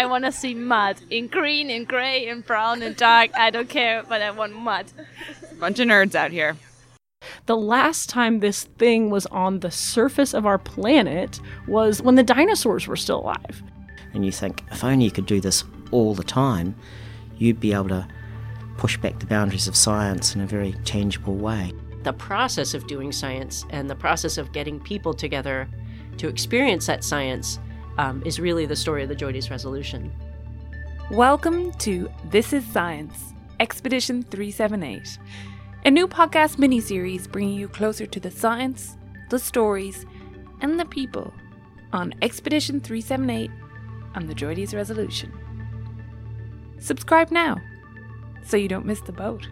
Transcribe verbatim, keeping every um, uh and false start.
I want to see mud in green and gray and brown and dark. I don't care, but I want mud. Bunch of nerds out here. The last time this thing was on the surface of our planet was when the dinosaurs were still alive. And you think, if only you could do this all the time, you'd be able to push back the boundaries of science in a very tangible way. The process of doing science and the process of getting people together to experience that science um, is really the story of the JOIDES Resolution. Welcome to This is Science, Expedition three seventy-eight. A new podcast mini-series bringing you closer to the science, the stories, and the people on Expedition three seventy-eight on the JOIDES Resolution. Subscribe now so you don't miss the boat.